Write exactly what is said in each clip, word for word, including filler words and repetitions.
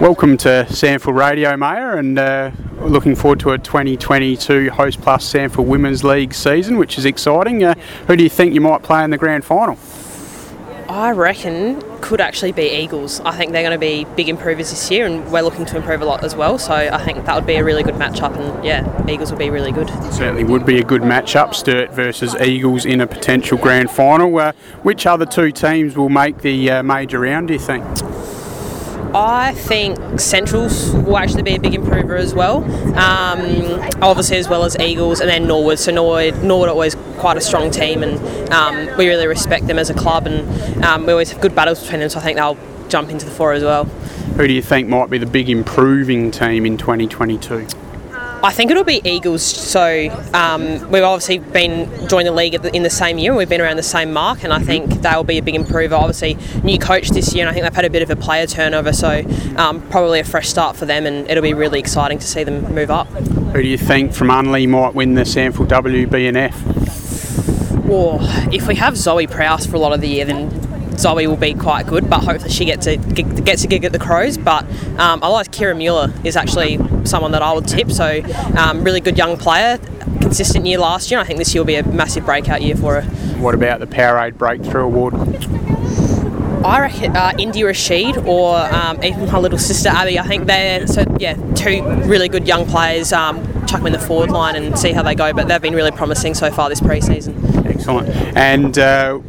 Welcome to Sanford Radio, Mayor, and uh, looking forward to a twenty twenty-two Host Plus Sanford Women's League season, which is exciting. Uh, who do you think you might play in the grand final? I reckon could actually be Eagles. I think they're going to be big improvers this year, and we're looking to improve a lot as well, so I think that would be a really good matchup, and yeah, Eagles would be really good. Certainly would be a good matchup, Sturt versus Eagles in a potential grand final. Uh, which other two teams will make the uh, major round, do you think? I think Centrals will actually be a big improver as well, um, obviously as well as Eagles, and then Norwood. So Norwood, Norwood are always quite a strong team, and um, we really respect them as a club, and um, we always have good battles between them, so I think they'll jump into the fore as well. Who do you think might be the big improving team in twenty twenty-two? I think it'll be Eagles. So um, we've obviously been joined the league at the, in the same year, and we've been around the same mark, and I think they'll be a big improver. Obviously new coach this year, and I think they've had a bit of a player turnover, so um, probably a fresh start for them, and it'll be really exciting to see them move up. Who do you think from Unley might win the Sample W, B and F? Well, if we have Zoe Prowse for a lot of the year, then Zoe will be quite good, but hopefully she gets a, gets a gig at the Crows. But um, I like Kira Mueller is actually someone that I would tip, so um, really good young player, consistent year last year, and I think this year will be a massive breakout year for her. What about the Powerade Breakthrough Award? I reckon uh, Indy Rashid or um, even her little sister Abby. I think they're, so yeah, two really good young players, um, chuck them in the forward line and see how they go, but they've been really promising so far this pre-season. Excellent. And uh,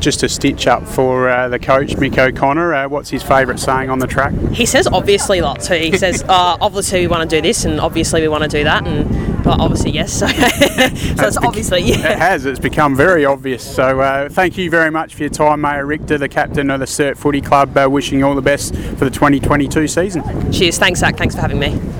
just a stitch up for uh, the coach, Mick O'Connor. Uh, what's his favourite saying on the track? He says obviously lots. He says uh, obviously we want to do this, and obviously we want to do that, and well, obviously yes. So, so it's bec- obviously yeah. It has. It's become very obvious. So uh, thank you very much for your time, Mayor Richter, the captain of the CERT Footy Club. Uh, wishing you all the best for the twenty twenty-two season. Cheers. Thanks, Zach. Thanks for having me.